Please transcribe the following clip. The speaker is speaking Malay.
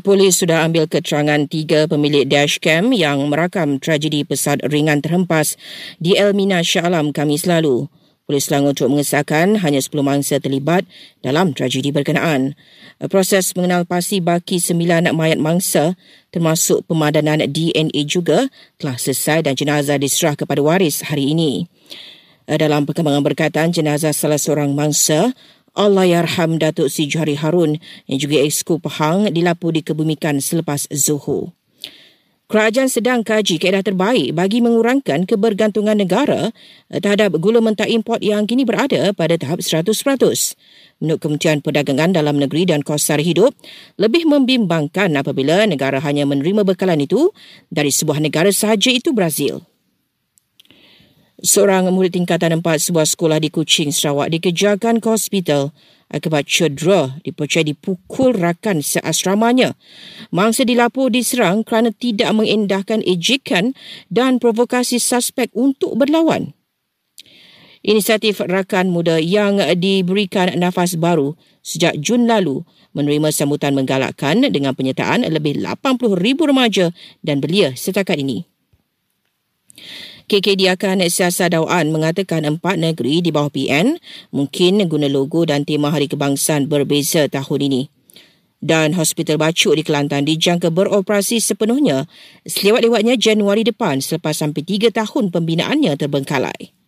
Polis sudah ambil keterangan 3 pemilik dashcam yang merakam tragedi pesawat ringan terhempas di Elmina Shah Alam Khamis lalu. Polis Selangor turut mengesahkan hanya 10 mangsa terlibat dalam tragedi berkenaan. Proses mengenal pasti baki 9 mayat mangsa termasuk pemadanan DNA juga telah selesai dan jenazah diserah kepada waris hari ini. Dalam perkembangan berkaitan jenazah salah seorang mangsa, Allahyarham Datuk Sijari Harun yang juga Exco Pahang dilapu dikebumikan selepas Zuhur. Kerajaan sedang kaji kaedah terbaik bagi mengurangkan kebergantungan negara terhadap gula mentah import yang kini berada pada tahap 100%. Menurut Kementerian Perdagangan Dalam Negeri dan Kos Sara Hidup, lebih membimbangkan apabila negara hanya menerima bekalan itu dari sebuah negara sahaja itu Brazil. Seorang murid tingkatan 4 sebuah sekolah di Kuching, Sarawak dikejarkan ke hospital akibat cedera dipercayai dipukul rakan seasramanya. Mangsa dilaporkan diserang kerana tidak mengendahkan ejekan dan provokasi suspek untuk berlawan. Inisiatif rakan muda yang diberikan nafas baru sejak Jun lalu menerima sambutan menggalakkan dengan penyertaan lebih 80,000 remaja dan belia setakat ini. KKDakan Siasat Dawan mengatakan 4 negeri di bawah PN mungkin guna logo dan tema Hari Kebangsaan berbeza tahun ini. Dan Hospital Bacuk di Kelantan dijangka beroperasi sepenuhnya selewat-lewatnya Januari depan selepas sampai 3 tahun pembinaannya terbengkalai.